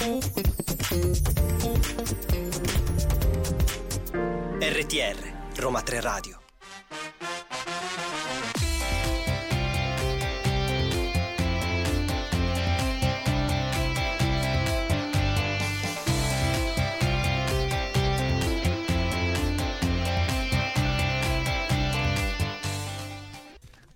RTR, Roma Tre Radio.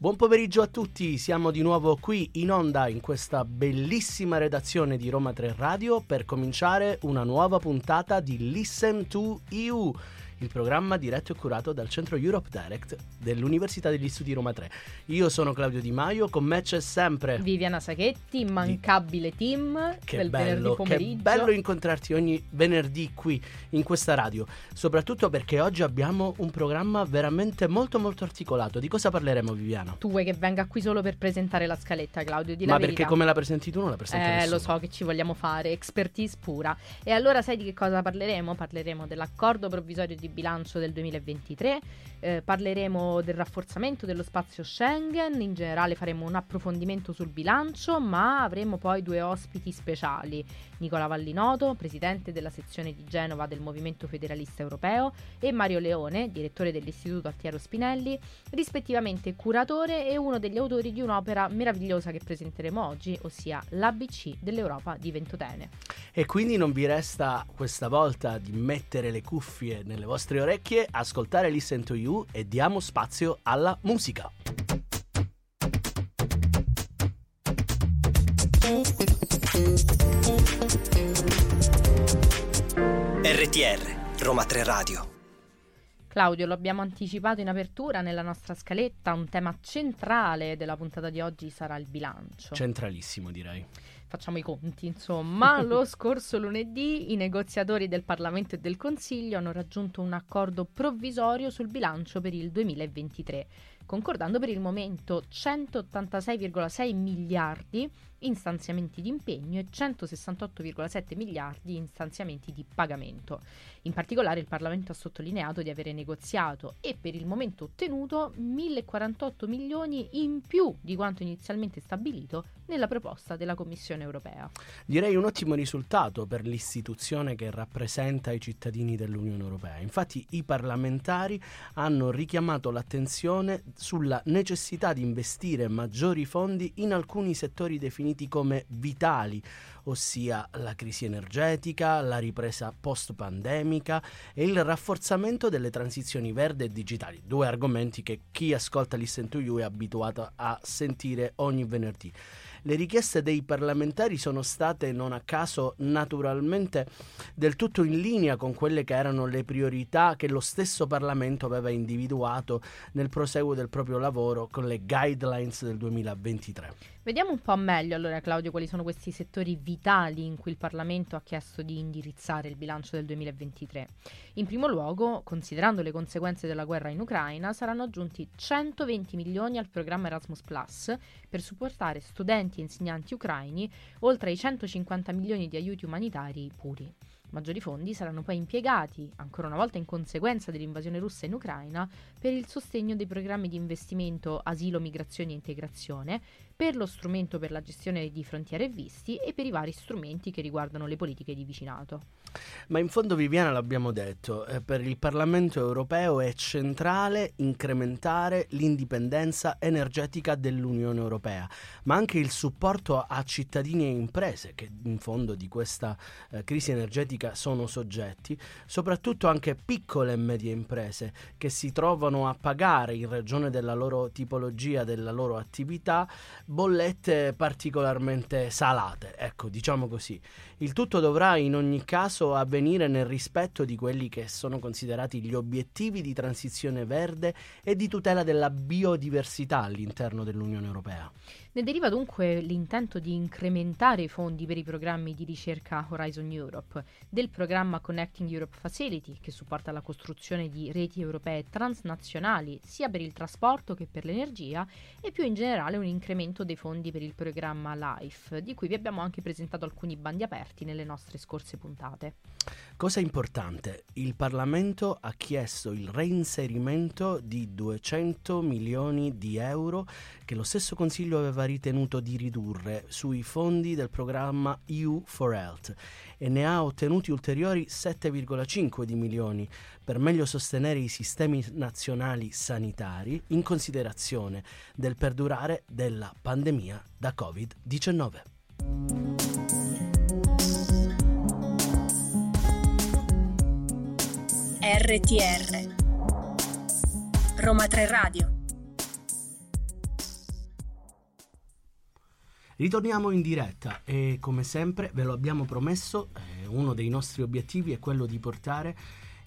Buon pomeriggio a tutti, siamo di nuovo qui in onda in questa bellissima redazione di Roma 3 Radio per cominciare una nuova puntata di Listen to You, il programma diretto e curato dal centro Europe Direct dell'Università degli Studi Roma 3. Io sono Claudio Di Maio, con me c'è sempre Viviana Sacchetti, immancabile team del venerdì pomeriggio. Che bello incontrarti ogni venerdì qui in questa radio, soprattutto perché oggi abbiamo un programma veramente molto molto articolato. Di cosa parleremo, Viviana? Tu vuoi che venga qui solo per presentare la scaletta, Claudio? Di la verità. Ma perché come la presenti tu non la presenti nessuno. Lo so che ci vogliamo fare, expertise pura. E allora sai di che cosa parleremo? Parleremo dell'accordo provvisorio di bilancio del 2023, parleremo del rafforzamento dello spazio Schengen, in generale faremo un approfondimento sul bilancio, ma avremo poi due ospiti speciali, Nicola Vallinoto, presidente della sezione di Genova del Movimento Federalista Europeo, e Mario Leone, direttore dell'Istituto Altiero Spinelli, rispettivamente curatore e uno degli autori di un'opera meravigliosa che presenteremo oggi, ossia l'ABC dell'Europa di Ventotene. E quindi non vi resta questa volta di mettere le cuffie nelle vostre orecchie, ascoltare Listen to You e diamo spazio alla musica. RTR, Roma 3 Radio. Claudio, lo abbiamo anticipato in apertura nella nostra scaletta, un tema centrale della puntata di oggi sarà il bilancio. Centralissimo, direi. Facciamo i conti, insomma. Lo scorso lunedì i negoziatori del Parlamento e del Consiglio hanno raggiunto un accordo provvisorio sul bilancio per il 2023, concordando per il momento 186,6 miliardi in stanziamenti di impegno e 168,7 miliardi in stanziamenti di pagamento. In particolare il Parlamento ha sottolineato di avere negoziato e per il momento ottenuto 1.048 milioni in più di quanto inizialmente stabilito nella proposta della Commissione Europea. Direi un ottimo risultato per l'istituzione che rappresenta i cittadini dell'Unione Europea. Infatti i parlamentari hanno richiamato l'attenzione sulla necessità di investire maggiori fondi in alcuni settori definiti come vitali, ossia la crisi energetica, la ripresa post-pandemica e il rafforzamento delle transizioni verde e digitali, due argomenti che chi ascolta Listen to You è abituato a sentire ogni venerdì. Le richieste dei parlamentari sono state non a caso naturalmente del tutto in linea con quelle che erano le priorità che lo stesso Parlamento aveva individuato nel proseguo del proprio lavoro con le guidelines del 2023. Vediamo un po' meglio allora, Claudio, quali sono questi settori vitali in cui il Parlamento ha chiesto di indirizzare il bilancio del 2023. In primo luogo, considerando le conseguenze della guerra in Ucraina, saranno aggiunti 120 milioni al programma Erasmus Plus per supportare studenti e insegnanti ucraini, oltre ai 150 milioni di aiuti umanitari puri. Maggiori fondi saranno poi impiegati, ancora una volta in conseguenza dell'invasione russa in Ucraina, per il sostegno dei programmi di investimento asilo, migrazione e integrazione, per lo strumento per la gestione di frontiere e visti e per i vari strumenti che riguardano le politiche di vicinato. Ma in fondo, Viviana, l'abbiamo detto, per il Parlamento europeo è centrale incrementare l'indipendenza energetica dell'Unione Europea, ma anche il supporto a cittadini e imprese che in fondo di questa crisi energetica sono soggetti, soprattutto anche piccole e medie imprese che si trovano a pagare, in ragione della loro tipologia, della loro attività, bollette particolarmente salate, ecco, diciamo così. Il tutto dovrà in ogni caso avvenire nel rispetto di quelli che sono considerati gli obiettivi di transizione verde e di tutela della biodiversità all'interno dell'Unione Europea. Ne deriva dunque l'intento di incrementare i fondi per i programmi di ricerca Horizon Europe, del programma Connecting Europe Facility, che supporta la costruzione di reti europee transnazionali sia per il trasporto che per l'energia, e più in generale un incremento dei fondi per il programma LIFE, di cui vi abbiamo anche presentato alcuni bandi aperti nelle nostre scorse puntate. Cosa importante, il Parlamento ha chiesto il reinserimento di 200 milioni di euro che lo stesso Consiglio aveva ritenuto di ridurre sui fondi del programma EU for Health, e ne ha ottenuti ulteriori 7,5 di milioni per meglio sostenere i sistemi nazionali sanitari in considerazione del perdurare della pandemia da Covid-19. RTR Roma Tre Radio. Ritorniamo in diretta e come sempre ve lo abbiamo promesso, uno dei nostri obiettivi è quello di portare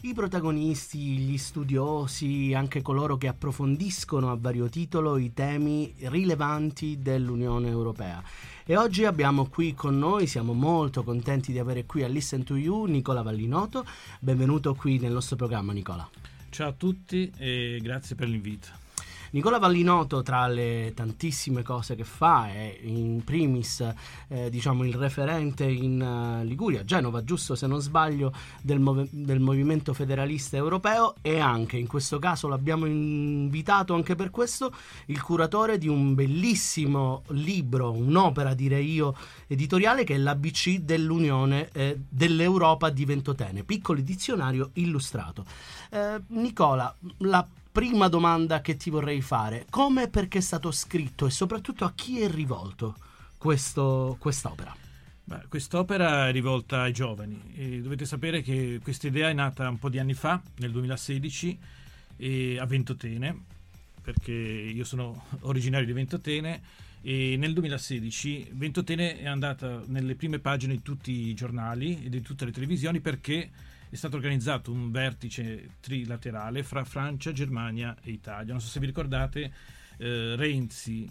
i protagonisti, gli studiosi, anche coloro che approfondiscono a vario titolo i temi rilevanti dell'Unione Europea. E oggi abbiamo qui con noi, siamo molto contenti di avere qui a Listen to You Nicola Vallinoto. Benvenuto qui nel nostro programma, Nicola. Ciao a tutti e grazie per l'invito. Nicola Vallinoto, tra le tantissime cose che fa, è in primis il referente in Liguria, Genova, giusto se non sbaglio, del Movimento Federalista Europeo, e anche in questo caso l'abbiamo invitato anche per questo, il curatore di un bellissimo libro, un'opera direi io editoriale, che è l'ABC dell'Unione dell'Europa di Ventotene, piccolo dizionario illustrato. Nicola, la prima domanda che ti vorrei fare: come e perché è stato scritto e soprattutto a chi è rivolto quest'opera? Beh, quest'opera è rivolta ai giovani, e dovete sapere che questa idea è nata un po' di anni fa, nel 2016, a Ventotene, perché io sono originario di Ventotene, e nel 2016 Ventotene è andata nelle prime pagine di tutti i giornali e di tutte le televisioni, perché è stato organizzato un vertice trilaterale fra Francia, Germania e Italia. Non so se vi ricordate, Renzi,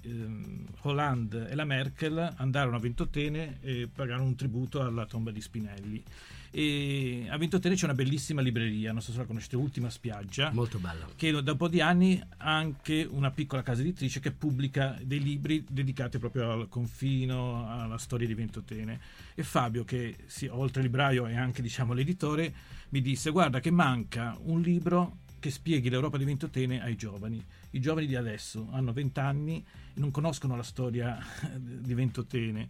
Hollande e la Merkel andarono a Ventotene e pagarono un tributo alla tomba di Spinelli. E a Ventotene c'è una bellissima libreria, non so se la conoscete, Ultima Spiaggia, molto bella, che da un po' di anni ha anche una piccola casa editrice che pubblica dei libri dedicati proprio al confino, alla storia di Ventotene. E Fabio, che oltre libraio è anche l'editore, mi disse: guarda che manca un libro che spieghi l'Europa di Ventotene ai giovani. I giovani di adesso hanno 20 anni e non conoscono la storia di Ventotene.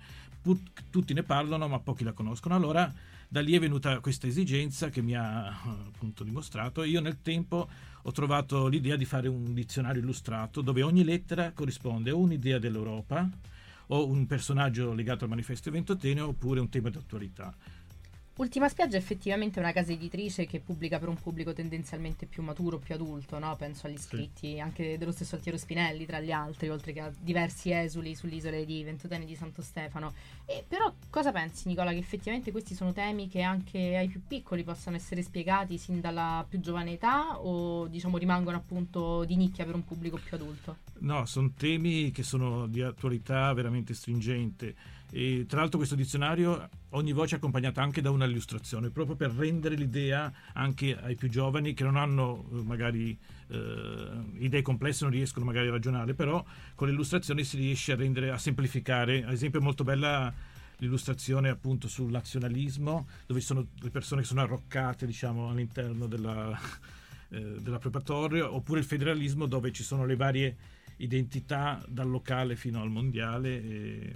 Tutti ne parlano, ma pochi la conoscono. Allora da lì è venuta questa esigenza che mi ha appunto dimostrato. Io nel tempo ho trovato l'idea di fare un dizionario illustrato dove ogni lettera corrisponde a un'idea dell'Europa o un personaggio legato al Manifesto di Ventotene oppure un tema d'attualità. Ultima Spiaggia è effettivamente una casa editrice che pubblica per un pubblico tendenzialmente più maturo, più adulto, no? Penso agli scritti anche dello stesso Altiero Spinelli, tra gli altri, oltre che a diversi esuli sull'isola di Ventotene e di Santo Stefano. E però cosa pensi, Nicola, che effettivamente questi sono temi che anche ai più piccoli possano essere spiegati sin dalla più giovane età, o rimangono appunto di nicchia per un pubblico più adulto? No, sono temi che sono di attualità veramente stringente. E tra l'altro questo dizionario, ogni voce è accompagnata anche da una illustrazione, proprio per rendere l'idea anche ai più giovani che non hanno magari idee complesse, non riescono magari a ragionare, però con l'illustrazione si riesce a rendere, a semplificare. Ad esempio è molto bella l'illustrazione appunto sul nazionalismo, dove ci sono le persone che sono arroccate all'interno della preparatoria, oppure il federalismo, dove ci sono le varie identità dal locale fino al mondiale.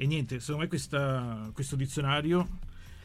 E niente, secondo me questo dizionario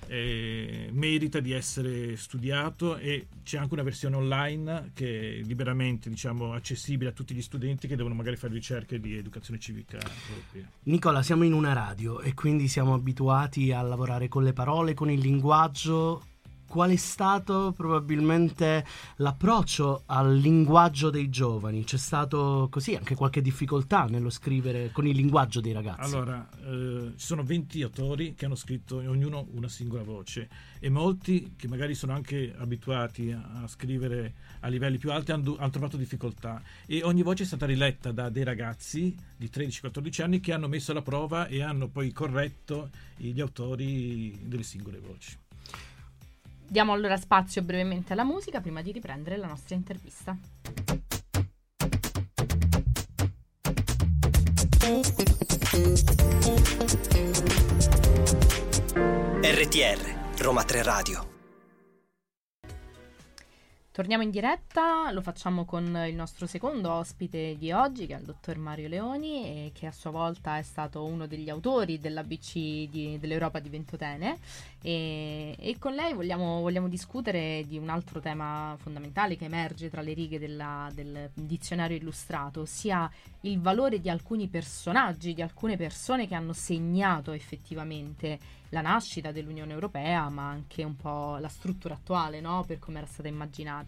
merita di essere studiato, e c'è anche una versione online che è liberamente accessibile a tutti gli studenti che devono magari fare ricerche di educazione civica europea. Nicola, siamo in una radio e quindi siamo abituati a lavorare con le parole, con il linguaggio. Qual è stato probabilmente l'approccio al linguaggio dei giovani? C'è stato così anche qualche difficoltà nello scrivere con il linguaggio dei ragazzi? Allora, ci sono 20 autori che hanno scritto ognuno una singola voce, e molti che magari sono anche abituati a scrivere a livelli più alti hanno trovato difficoltà, e ogni voce è stata riletta da dei ragazzi di 13-14 anni che hanno messo alla prova e hanno poi corretto gli autori delle singole voci. Diamo allora spazio brevemente alla musica prima di riprendere la nostra intervista. RTR, Roma Tre Radio. Torniamo in diretta, lo facciamo con il nostro secondo ospite di oggi, che è il dottor Mario Leoni, e che a sua volta è stato uno degli autori dell'ABC dell'Europa di Ventotene, e con lei vogliamo discutere di un altro tema fondamentale che emerge tra le righe del dizionario illustrato, ossia il valore di alcuni personaggi, di alcune persone che hanno segnato effettivamente la nascita dell'Unione Europea, ma anche un po' la struttura attuale, no? Per come era stata immaginata.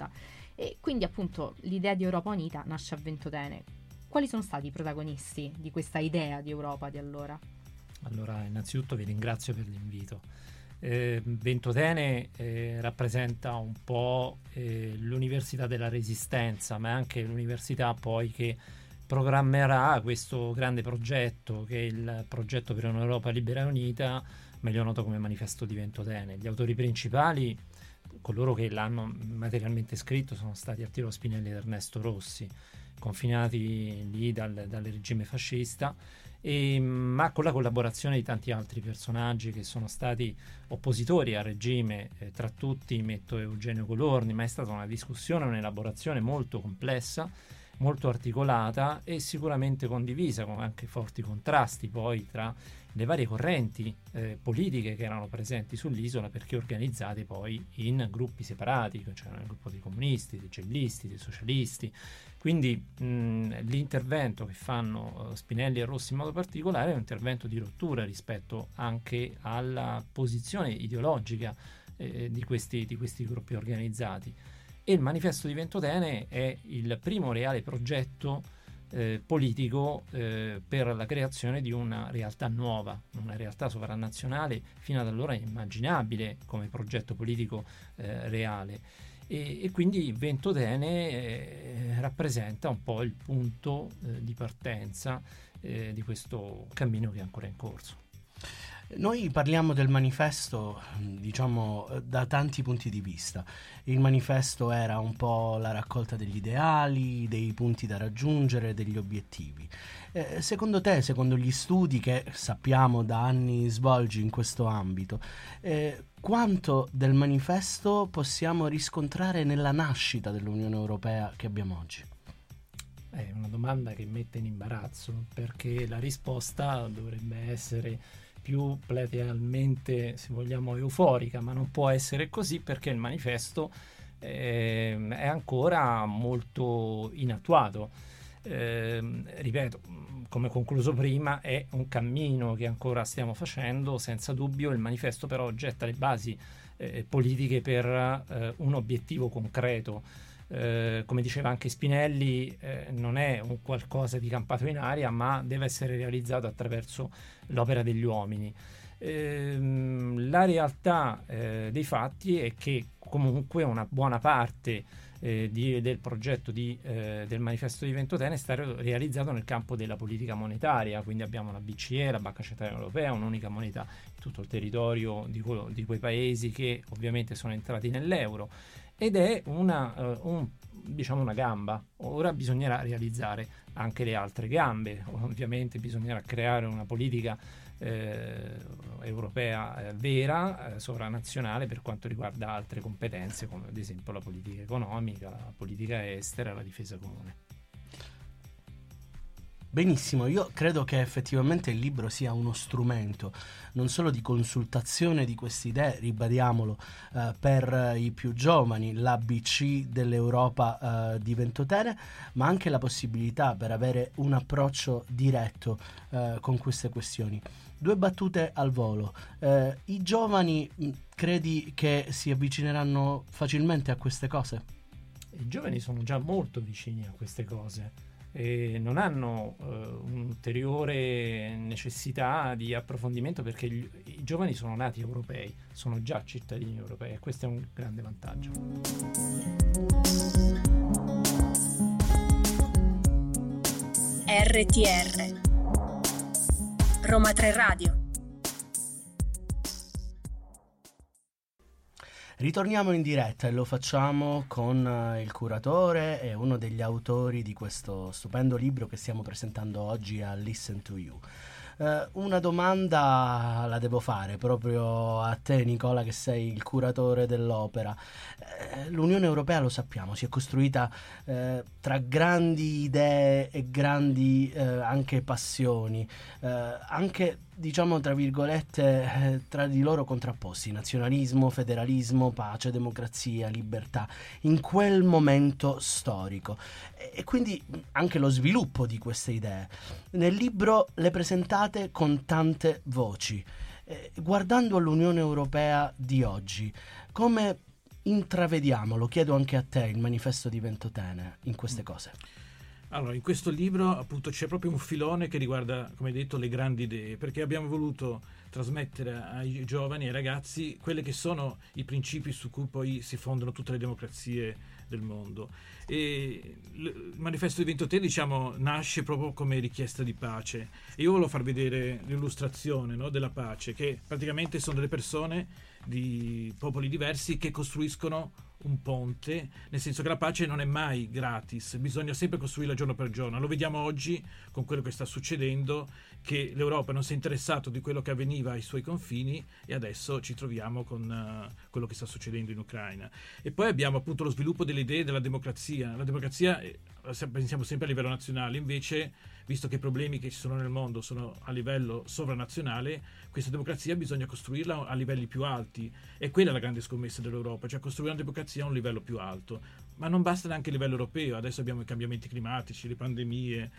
E quindi appunto l'idea di Europa Unita nasce a Ventotene. Quali sono stati i protagonisti di questa idea di Europa di allora? Allora, innanzitutto vi ringrazio per l'invito. Ventotene rappresenta un po' l'università della resistenza, ma anche l'università poi che programmerà questo grande progetto, che è il progetto per un'Europa libera e unita, meglio noto come Manifesto di Ventotene. Gli autori principali, coloro che l'hanno materialmente scritto, sono stati Altiero Spinelli ed Ernesto Rossi, confinati lì dal regime fascista, ma con la collaborazione di tanti altri personaggi che sono stati oppositori al regime. Tra tutti metto Eugenio Colorni, ma è stata una discussione, un'elaborazione molto complessa, molto articolata e sicuramente condivisa, con anche forti contrasti poi tra le varie correnti politiche che erano presenti sull'isola, perché organizzate poi in gruppi separati, cioè nel gruppo dei comunisti, dei cellisti, dei socialisti. Quindi l'intervento che fanno Spinelli e Rossi in modo particolare è un intervento di rottura rispetto anche alla posizione ideologica di questi gruppi organizzati. E il Manifesto di Ventotene è il primo reale progetto politico per la creazione di una realtà nuova, una realtà sovranazionale fino ad allora immaginabile come progetto politico reale. E quindi Ventotene rappresenta un po' il punto di partenza di questo cammino che è ancora in corso. Noi parliamo del manifesto, diciamo, da tanti punti di vista. Il manifesto era un po' la raccolta degli ideali, dei punti da raggiungere, degli obiettivi. Secondo te, secondo gli studi che sappiamo da anni svolgi in questo ambito, quanto del manifesto possiamo riscontrare nella nascita dell'Unione Europea che abbiamo oggi? È una domanda che mette in imbarazzo, perché la risposta dovrebbe essere più platealmente, se vogliamo, euforica, ma non può essere così, perché il manifesto è ancora molto inattuato. Ripeto, come concluso prima, è un cammino che ancora stiamo facendo, senza dubbio. Il manifesto però getta le basi politiche per un obiettivo concreto. Come diceva anche Spinelli, non è un qualcosa di campato in aria, ma deve essere realizzato attraverso l'opera degli uomini. La realtà dei fatti è che comunque una buona parte del progetto del Manifesto di Ventotene è stato realizzato nel campo della politica monetaria. Quindi abbiamo la BCE, la Banca Centrale Europea, un'unica moneta in tutto il territorio di quei paesi che ovviamente sono entrati nell'euro, ed è una gamba. Ora bisognerà realizzare anche le altre gambe. Ovviamente bisognerà creare una politica europea vera, sovranazionale, per quanto riguarda altre competenze, come ad esempio la politica economica, la politica estera, la difesa comune. Benissimo, io credo che effettivamente il libro sia uno strumento non solo di consultazione di queste idee, ribadiamolo, per i più giovani, l'ABC dell'Europa di Ventotene, ma anche la possibilità per avere un approccio diretto con queste questioni. Due battute al volo. I giovani credi che si avvicineranno facilmente a queste cose? I giovani sono già molto vicini a queste cose. E non hanno un'ulteriore necessità di approfondimento, perché i giovani sono nati europei, sono già cittadini europei, e questo è un grande vantaggio. RTR Roma Tre Radio. Ritorniamo in diretta e lo facciamo con il curatore e uno degli autori di questo stupendo libro che stiamo presentando oggi a Listen to You. Una domanda la devo fare proprio a te, Nicola, che sei il curatore dell'opera. L'Unione Europea, lo sappiamo, si è costruita tra grandi idee e grandi anche passioni, anche diciamo tra virgolette tra di loro contrapposti: nazionalismo, federalismo, pace, democrazia, libertà, in quel momento storico, e quindi anche lo sviluppo di queste idee. Nel libro le presentate con tante voci. Guardando all'Unione Europea di oggi, come intravediamo, lo chiedo anche a te, il manifesto di Ventotene in queste cose? Allora, in questo libro appunto c'è proprio un filone che riguarda, come detto, le grandi idee, perché abbiamo voluto trasmettere ai giovani e ai ragazzi quelli che sono i principi su cui poi si fondano tutte le democrazie del mondo. E il manifesto di Ventotene, diciamo, nasce proprio come richiesta di pace, e io volevo far vedere l'illustrazione, no, della pace, che praticamente sono delle persone di popoli diversi che costruiscono un ponte, nel senso che la pace non è mai gratis, bisogna sempre costruirla giorno per giorno. Lo vediamo oggi con quello che sta succedendo, che l'Europa non si è interessato di quello che avveniva ai suoi confini, e adesso ci troviamo con quello che sta succedendo in Ucraina. E poi abbiamo appunto lo sviluppo delle idee della democrazia. La democrazia pensiamo sempre a livello nazionale, invece visto che i problemi che ci sono nel mondo sono a livello sovranazionale, questa democrazia bisogna costruirla a livelli più alti, e quella è la grande scommessa dell'Europa, cioè costruire una democrazia a un livello più alto. Ma non basta neanche a livello europeo, adesso abbiamo i cambiamenti climatici, le pandemie,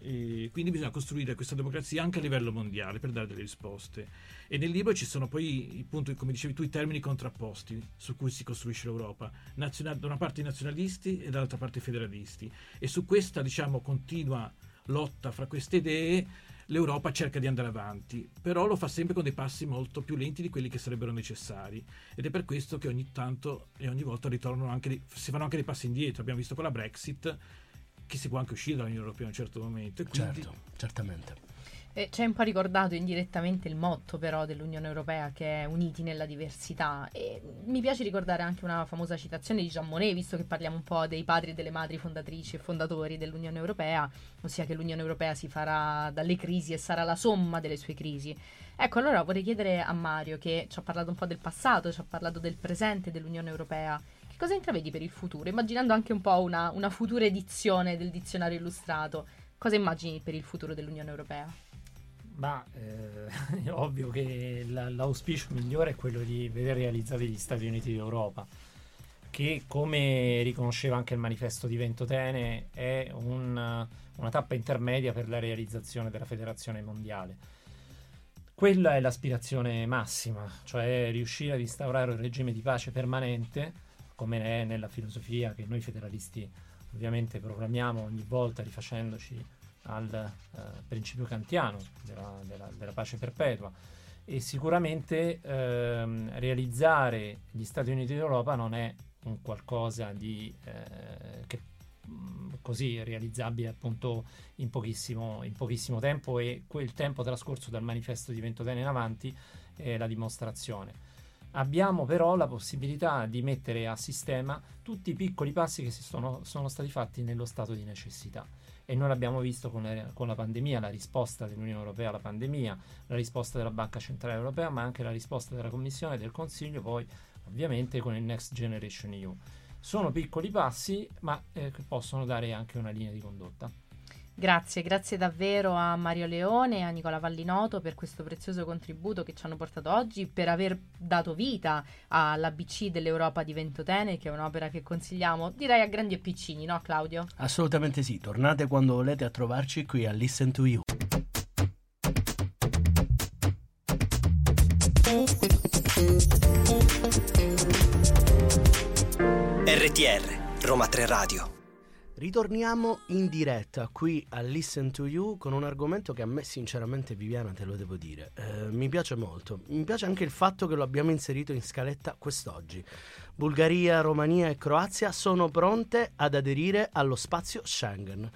e quindi bisogna costruire questa democrazia anche a livello mondiale per dare delle risposte. E nel libro ci sono poi, appunto, come dicevi tu, i termini contrapposti su cui si costruisce l'Europa: da una parte i nazionalisti e dall'altra parte i federalisti, e su questa, diciamo, continua lotta fra queste idee l'Europa cerca di andare avanti, però lo fa sempre con dei passi molto più lenti di quelli che sarebbero necessari, ed è per questo che ogni tanto e ogni volta ritornano anche, si fanno anche dei passi indietro. Abbiamo visto con la Brexit che si può anche uscire dall'Unione Europea a un certo momento. Quindi... Certo, certamente. Ci hai un po' ricordato indirettamente il motto però dell'Unione Europea, che è uniti nella diversità, e mi piace ricordare anche una famosa citazione di Jean Monnet, visto che parliamo un po' dei padri e delle madri fondatrici e fondatori dell'Unione Europea, ossia che l'Unione Europea si farà dalle crisi e sarà la somma delle sue crisi. Ecco, allora vorrei chiedere a Mario, che ci ha parlato un po' del passato, ci ha parlato del presente dell'Unione Europea, cosa intravedi per il futuro? Immaginando anche un po' una futura edizione del dizionario illustrato, cosa immagini per il futuro dell'Unione Europea? Ma è ovvio che l'auspicio migliore è quello di vedere realizzati gli Stati Uniti d'Europa, che, come riconosceva anche il manifesto di Ventotene, è una tappa intermedia per la realizzazione della federazione mondiale. Quella è l'aspirazione massima, cioè riuscire ad instaurare un regime di pace permanente, come è nella filosofia che noi federalisti ovviamente proclamiamo ogni volta, rifacendoci al principio kantiano della pace perpetua. E sicuramente realizzare gli Stati Uniti d'Europa non è un qualcosa di così realizzabile, appunto, in pochissimo tempo, e quel tempo trascorso dal manifesto di Ventotene in avanti è la dimostrazione. Abbiamo però la possibilità di mettere a sistema tutti i piccoli passi che sono stati fatti nello stato di necessità, e noi l'abbiamo visto con la pandemia, la risposta dell'Unione Europea alla pandemia, la risposta della Banca Centrale Europea, ma anche la risposta della Commissione e del Consiglio, poi ovviamente con il Next Generation EU. Sono piccoli passi, ma che possono dare anche una linea di condotta. Grazie davvero a Mario Leone e a Nicola Vallinoto per questo prezioso contributo che ci hanno portato oggi, per aver dato vita all'ABC dell'Europa di Ventotene, che è un'opera che consigliamo, direi, a grandi e piccini, no Claudio? Assolutamente sì, tornate quando volete a trovarci qui a Listen to You. RTR, Roma Tre Radio. Ritorniamo in diretta qui a Listen to You con un argomento che a me sinceramente, Viviana, te lo devo dire, mi piace molto. Mi piace anche il fatto che lo abbiamo inserito in scaletta quest'oggi. Bulgaria, Romania e Croazia sono pronte ad aderire allo spazio Schengen.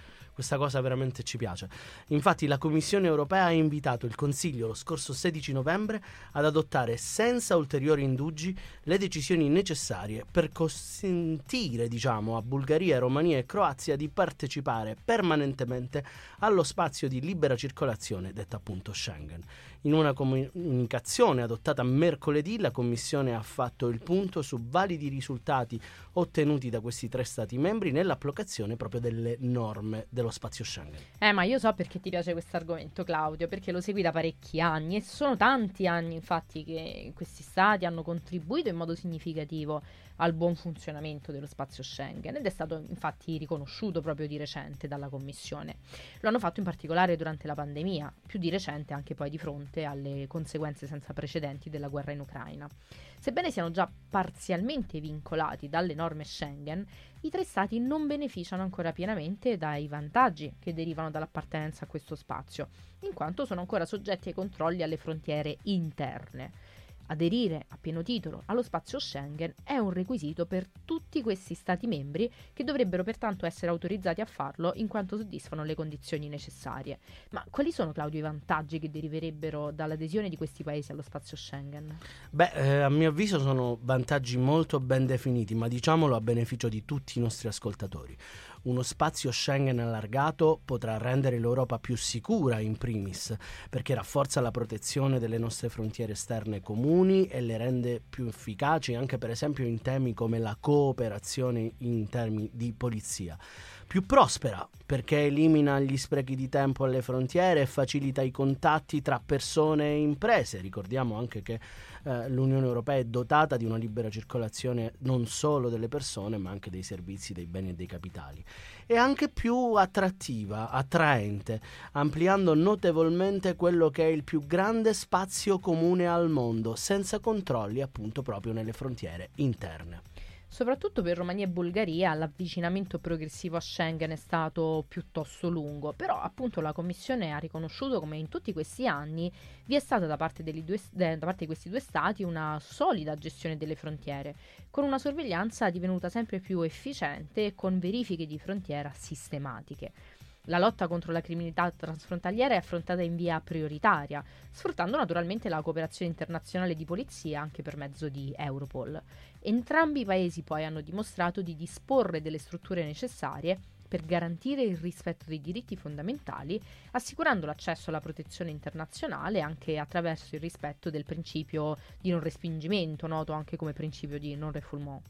Questa cosa veramente ci piace. Infatti la Commissione Europea ha invitato il Consiglio lo scorso 16 novembre ad adottare senza ulteriori indugi le decisioni necessarie per consentire, a Bulgaria, Romania e Croazia di partecipare permanentemente allo spazio di libera circolazione, detta appunto Schengen. In una comunicazione adottata mercoledì, la Commissione ha fatto il punto su validi risultati ottenuti da questi tre Stati membri nell'applicazione proprio delle norme dello spazio Schengen. Ma io so perché ti piace questo argomento, Claudio, perché lo segui da parecchi anni, e sono tanti anni infatti che questi Stati hanno contribuito in modo significativo al buon funzionamento dello spazio Schengen, ed è stato infatti riconosciuto proprio di recente dalla Commissione. Lo hanno fatto in particolare durante la pandemia, più di recente anche poi di fronte alle conseguenze senza precedenti della guerra in Ucraina. Sebbene siano già parzialmente vincolati dalle norme Schengen, i tre Stati non beneficiano ancora pienamente dai vantaggi che derivano dall'appartenenza a questo spazio, in quanto sono ancora soggetti ai controlli alle frontiere interne. Aderire a pieno titolo allo spazio Schengen è un requisito per tutti questi Stati membri, che dovrebbero pertanto essere autorizzati a farlo in quanto soddisfano le condizioni necessarie. Ma quali sono, Claudio, i vantaggi che deriverebbero dall'adesione di questi paesi allo spazio Schengen? A mio avviso sono vantaggi molto ben definiti, ma diciamolo a beneficio di tutti i nostri ascoltatori. Uno spazio Schengen allargato potrà rendere l'Europa più sicura in primis, perché rafforza la protezione delle nostre frontiere esterne comuni e le rende più efficaci anche per esempio in temi come la cooperazione in termini di polizia. Più prospera perché elimina gli sprechi di tempo alle frontiere e facilita i contatti tra persone e imprese. Ricordiamo anche che l'Unione Europea è dotata di una libera circolazione non solo delle persone ma anche dei servizi, dei beni e dei capitali. È anche più attraente, ampliando notevolmente quello che è il più grande spazio comune al mondo, senza controlli appunto proprio nelle frontiere interne. Soprattutto per Romania e Bulgaria l'avvicinamento progressivo a Schengen è stato piuttosto lungo, però appunto la Commissione ha riconosciuto come in tutti questi anni vi è stata da parte di questi due Stati una solida gestione delle frontiere, con una sorveglianza divenuta sempre più efficiente e con verifiche di frontiera sistematiche. La lotta contro la criminalità transfrontaliera è affrontata in via prioritaria, sfruttando naturalmente la cooperazione internazionale di polizia anche per mezzo di Europol. Entrambi i paesi poi hanno dimostrato di disporre delle strutture necessarie per garantire il rispetto dei diritti fondamentali, assicurando l'accesso alla protezione internazionale anche attraverso il rispetto del principio di non respingimento, noto anche come principio di non refoulement.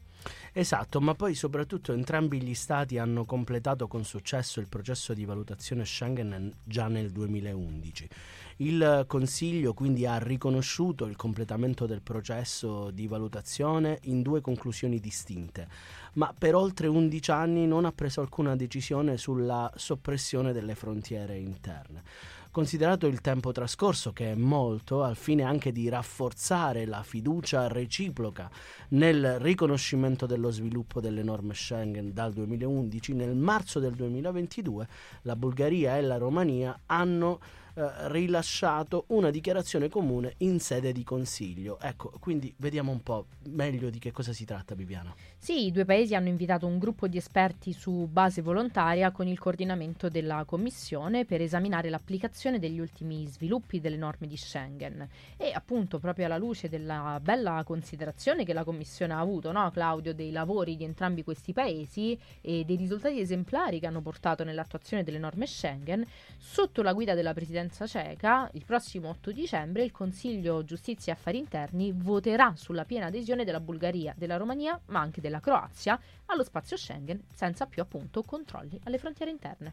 Esatto, ma poi soprattutto entrambi gli Stati hanno completato con successo il processo di valutazione Schengen già nel 2011. Il Consiglio quindi ha riconosciuto il completamento del processo di valutazione in due conclusioni distinte, ma per oltre 11 anni non ha preso alcuna decisione sulla soppressione delle frontiere interne. Considerato il tempo trascorso, che è molto, al fine anche di rafforzare la fiducia reciproca nel riconoscimento dello sviluppo delle norme Schengen dal 2011, nel marzo del 2022 la Bulgaria e la Romania hanno rilasciato una dichiarazione comune in sede di Consiglio. Ecco, quindi vediamo un po' meglio di che cosa si tratta, Viviana. Sì, i due paesi hanno invitato un gruppo di esperti su base volontaria con il coordinamento della Commissione per esaminare l'applicazione degli ultimi sviluppi delle norme di Schengen, e appunto proprio alla luce della bella considerazione che la Commissione ha avuto, no, Claudio, dei lavori di entrambi questi paesi e dei risultati esemplari che hanno portato nell'attuazione delle norme Schengen, sotto la guida della Presidenza Ceca, il prossimo 8 dicembre il Consiglio Giustizia e Affari Interni voterà sulla piena adesione della Bulgaria, della Romania, ma anche della Croazia allo spazio Schengen, senza più appunto controlli alle frontiere interne.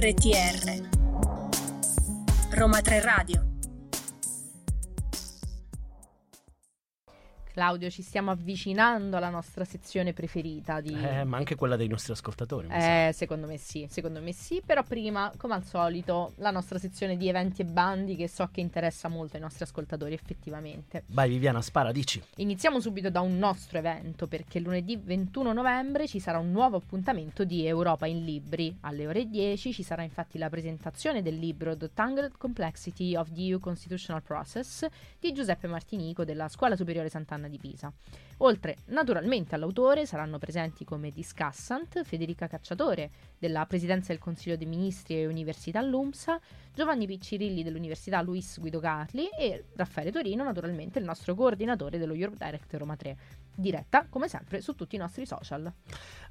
RTR Roma Tre Radio. Claudio, ci stiamo avvicinando alla nostra sezione preferita di... ma anche quella dei nostri ascoltatori. Secondo me sì, però prima, come al solito, la nostra sezione di eventi e bandi, che so che interessa molto ai nostri ascoltatori effettivamente. Vai Viviana, spara, dici. Iniziamo subito da un nostro evento, perché lunedì 21 novembre ci sarà un nuovo appuntamento di Europa in Libri. Alle ore 10 ci sarà infatti la presentazione del libro The Tangled Complexity of the EU Constitutional Process di Giuseppe Martinico della Scuola Superiore Sant'Anna Susanna Di Pisa. Oltre, naturalmente, all'autore saranno presenti come discussant Federica Cacciatore, della Presidenza del Consiglio dei Ministri e Università LUMSA, Giovanni Piccirilli dell'Università Luis Guido Carli e Raffaele Torino, naturalmente il nostro coordinatore dello Europe Direct Roma 3, diretta come sempre su tutti i nostri social.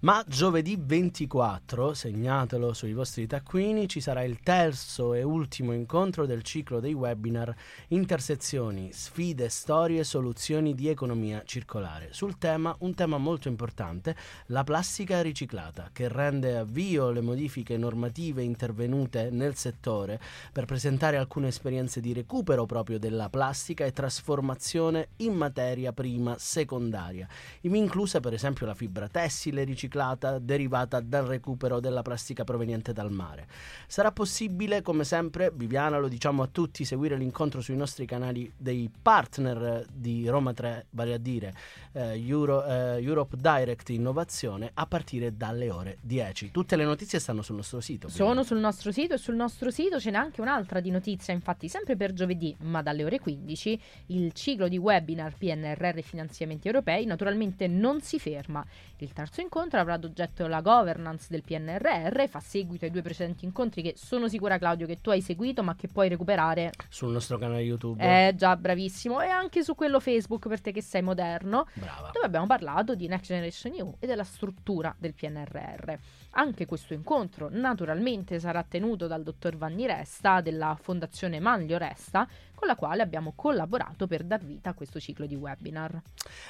Ma giovedì 24, segnatelo sui vostri taccuini, ci sarà il terzo e ultimo incontro del ciclo dei webinar Intersezioni, sfide, storie, soluzioni di economia circolare, sul tema, un tema molto importante, la plastica riciclata, che rende avvio le modifiche normative intervenute nel settore per presentare alcune esperienze di recupero proprio della plastica e trasformazione in materia prima secondaria, inclusa per esempio la fibra tessile riciclata derivata dal recupero della plastica proveniente dal mare. Sarà possibile, come sempre, Viviana, lo diciamo a tutti, seguire l'incontro sui nostri canali dei partner di Roma 3, vale a dire Europe Direct Innovazione, a partire dalle ore 10. Tutte le notizie stanno sul nostro sito. Sono sul nostro sito, e sul nostro sito ce n'è anche un'altra di notizia, infatti sempre per giovedì, ma dalle ore 15, il ciclo di webinar PNRR e finanziamenti europei naturalmente non si ferma. Il terzo incontro avrà ad oggetto la governance del PNRR, fa seguito ai due precedenti incontri che sono sicura, Claudio, che tu hai seguito ma che puoi recuperare sul nostro canale YouTube. Già, bravissimo, e anche su quello Facebook per te che sei moderno. Brava. Dove abbiamo parlato di Next Generation EU e della struttura del PNRR. Anche questo incontro naturalmente sarà tenuto dal dottor Vanni Resta della Fondazione Manlio Resta, con la quale abbiamo collaborato per dar vita a questo ciclo di webinar.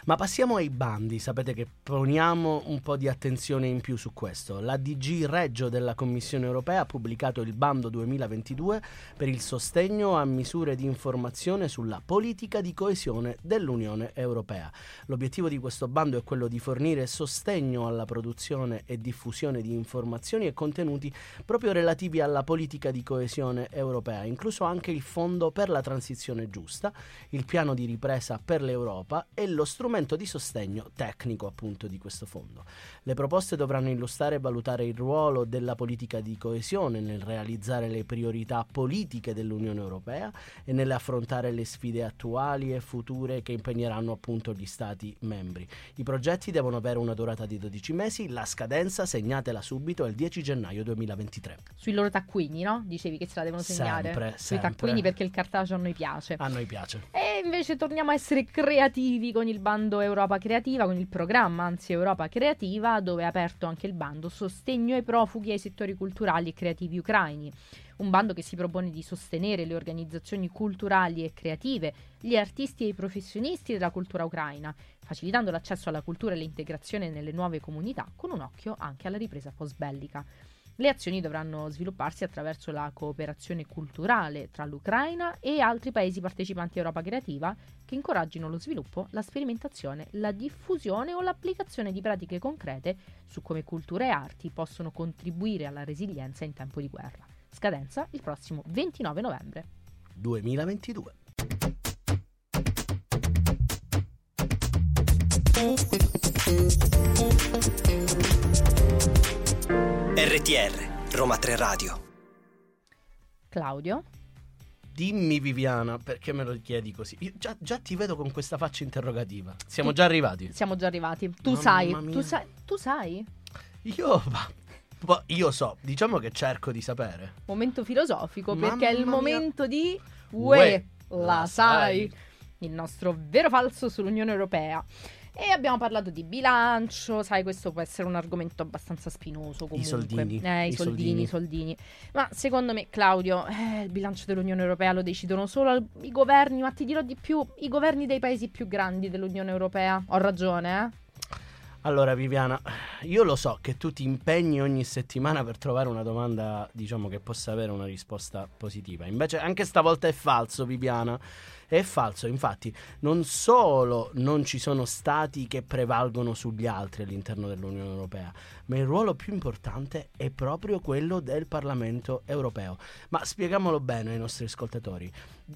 Ma passiamo ai bandi, sapete che poniamo un po' di attenzione in più su questo. La DG Reggio della Commissione Europea ha pubblicato il bando 2022 per il sostegno a misure di informazione sulla politica di coesione dell'Unione Europea. L'obiettivo di questo bando è quello di fornire sostegno alla produzione e diffusione di informazioni e contenuti proprio relativi alla politica di coesione europea, incluso anche il Fondo per la Transizione Giusta, il piano di ripresa per l'Europa e lo strumento di sostegno tecnico, appunto, di questo fondo. Le proposte dovranno illustrare e valutare il ruolo della politica di coesione nel realizzare le priorità politiche dell'Unione Europea e nell'affrontare le sfide attuali e future che impegneranno appunto gli Stati membri. I progetti devono avere una durata di 12 mesi, la scadenza, segnatela subito, è il 10 gennaio 2023. Sui loro taccuini, no? Dicevi che se la devono segnare. Sempre. Sui taccuini, perché il cartaceo a noi piace. A noi piace. E invece torniamo a essere creativi con il bando Europa Creativa, con il programma, anzi, Europa Creativa, dove è aperto anche il bando Sostegno ai profughi e ai settori culturali e creativi ucraini. Un bando che si propone di sostenere le organizzazioni culturali e creative, gli artisti e i professionisti della cultura ucraina, facilitando l'accesso alla cultura e l'integrazione nelle nuove comunità, con un occhio anche alla ripresa post-bellica. Le azioni dovranno svilupparsi attraverso la cooperazione culturale tra l'Ucraina e altri paesi partecipanti a Europa Creativa, che incoraggino lo sviluppo, la sperimentazione, la diffusione o l'applicazione di pratiche concrete su come cultura e arti possono contribuire alla resilienza in tempo di guerra. Scadenza il prossimo 29 novembre 2022. RTR Roma 3 Radio. Claudio? Dimmi, Viviana, perché me lo chiedi così? Io già ti vedo con questa faccia interrogativa. Siamo già arrivati. Tu sai? Io so, diciamo che cerco di sapere. Momento filosofico, perché è il momento di la sai. Il nostro vero falso sull'Unione Europea. E abbiamo parlato di bilancio, sai, questo può essere un argomento abbastanza spinoso comunque. I soldini. Ma secondo me, Claudio, il bilancio dell'Unione Europea lo decidono solo i governi, ma ti dirò di più, i governi dei paesi più grandi dell'Unione Europea. Ho ragione, eh? Allora, Viviana, io lo so che tu ti impegni ogni settimana per trovare una domanda, diciamo, che possa avere una risposta positiva. Invece anche stavolta è falso, Viviana. È falso, infatti, non solo non ci sono stati che prevalgono sugli altri all'interno dell'Unione Europea, ma il ruolo più importante è proprio quello del Parlamento Europeo. Ma spieghiamolo bene ai nostri ascoltatori.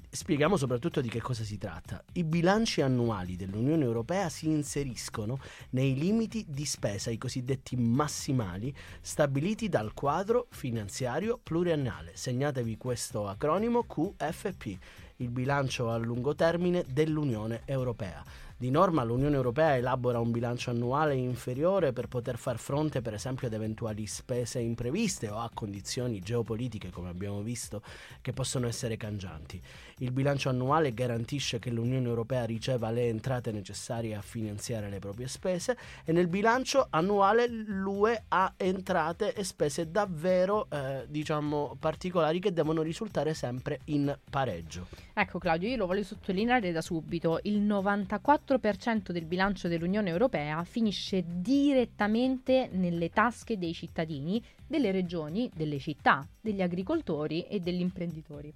Spieghiamo soprattutto di che cosa si tratta. I bilanci annuali dell'Unione Europea si inseriscono nei limiti di spesa, i cosiddetti massimali, stabiliti dal quadro finanziario pluriennale. Segnatevi questo acronimo QFP, il bilancio a lungo termine dell'Unione Europea. Di norma l'Unione Europea elabora un bilancio annuale inferiore per poter far fronte per esempio ad eventuali spese impreviste o a condizioni geopolitiche, come abbiamo visto, che possono essere cangianti. Il bilancio annuale garantisce che l'Unione Europea riceva le entrate necessarie a finanziare le proprie spese, e nel bilancio annuale l'UE ha entrate e spese davvero particolari, che devono risultare sempre in pareggio. Ecco Claudio, io lo voglio sottolineare da subito: il 94% del bilancio dell'Unione Europea finisce direttamente nelle tasche dei cittadini, delle regioni, delle città, degli agricoltori e degli imprenditori.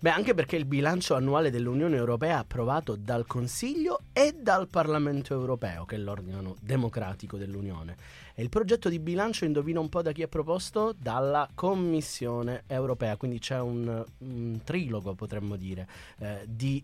Beh, anche perché il bilancio annuale dell'Unione Europea è approvato dal Consiglio e dal Parlamento Europeo, che è l'organo democratico dell'Unione. E il progetto di bilancio, indovina un po' da chi è proposto? Dalla Commissione Europea. Quindi c'è un trilogo, potremmo dire, di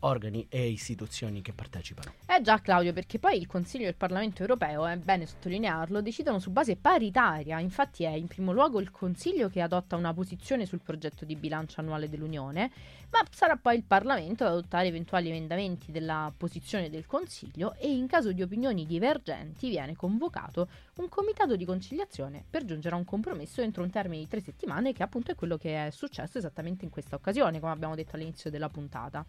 organi e istituzioni che partecipano. Già Claudio, perché poi il Consiglio e il Parlamento Europeo, è bene sottolinearlo, decidono su base paritaria. Infatti è in primo luogo il Consiglio che adotta una posizione sul progetto di bilancio annuale dell'Unione, ma sarà poi il Parlamento ad adottare eventuali emendamenti della posizione del Consiglio, e in caso di opinioni divergenti viene convocato un comitato di conciliazione per giungere a un compromesso entro un termine di 3 settimane, che appunto è quello che è successo esattamente in questa occasione, come abbiamo detto all'inizio della puntata.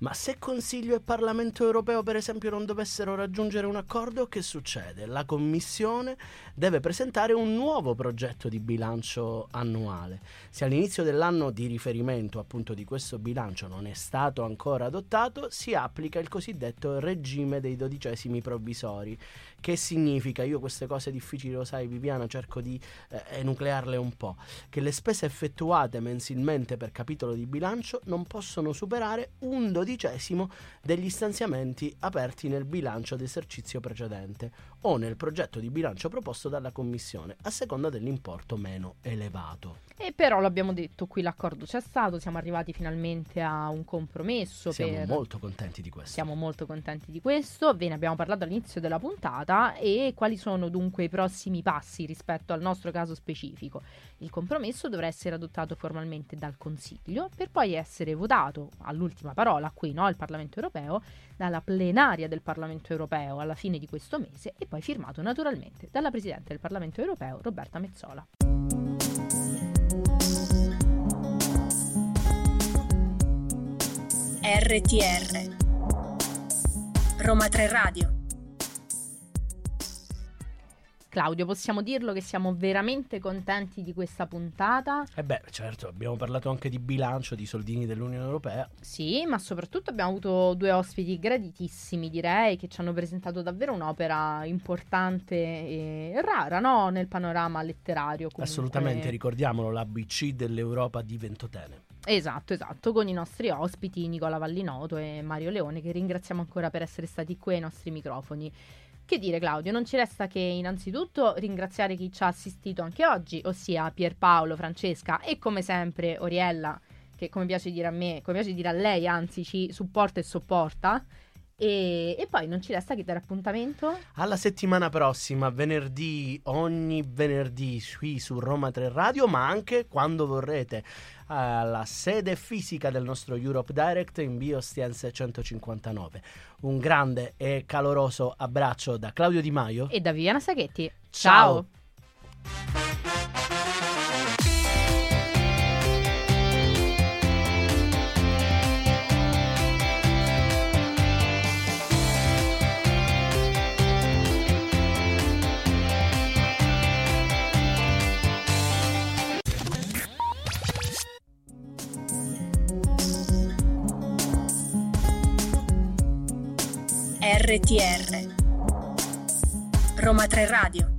Ma se Consiglio e Parlamento Europeo per esempio non dovessero raggiungere un accordo, che succede? La Commissione deve presentare un nuovo progetto di bilancio annuale. Se all'inizio dell'anno di riferimento appunto di questo bilancio non è stato ancora adottato, si applica il cosiddetto regime dei 12esimi provvisori. Che significa? Io queste cose difficili, lo sai Viviana, cerco di enuclearle un po'. Che le spese effettuate mensilmente per capitolo di bilancio non possono superare un 12esimo degli stanziamenti aperti nel bilancio d'esercizio precedente o nel progetto di bilancio proposto dalla Commissione, a seconda dell'importo meno elevato. E però l'abbiamo detto, qui l'accordo c'è stato, siamo arrivati finalmente a un compromesso. Siamo molto contenti di questo, ve ne abbiamo parlato all'inizio della puntata. E quali sono dunque i prossimi passi rispetto al nostro caso specifico? Il compromesso dovrà essere adottato formalmente dal Consiglio, per poi essere votato all'ultima parola qui, no, al Parlamento Europeo, dalla plenaria del Parlamento Europeo alla fine di questo mese, e poi firmato naturalmente dalla Presidente del Parlamento Europeo Roberta Metsola. RTR Roma Tre Radio. Claudio, possiamo dirlo che siamo veramente contenti di questa puntata? Certo, abbiamo parlato anche di bilancio, di soldini dell'Unione Europea. Sì, ma soprattutto abbiamo avuto 2 ospiti graditissimi, direi, che ci hanno presentato davvero un'opera importante e rara, no? Nel panorama letterario. Comunque. Assolutamente, ricordiamolo, la ABC dell'Europa di Ventotene. Esatto, con i nostri ospiti Nicola Vallinoto e Mario Leone, che ringraziamo ancora per essere stati qui ai nostri microfoni. Che dire Claudio, non ci resta che innanzitutto ringraziare chi ci ha assistito anche oggi, ossia Pierpaolo, Francesca e come sempre Oriella, che come piace dire a me, come piace dire a lei anzi, ci supporta e sopporta. E poi non ci resta che dare appuntamento alla settimana prossima, ogni venerdì qui su Roma 3 Radio, ma anche quando vorrete alla sede fisica del nostro Europe Direct in via Ostiense 159. Un grande e caloroso abbraccio da Claudio Di Maio e da Viviana Sacchetti. Ciao. RTR Roma Tre Radio.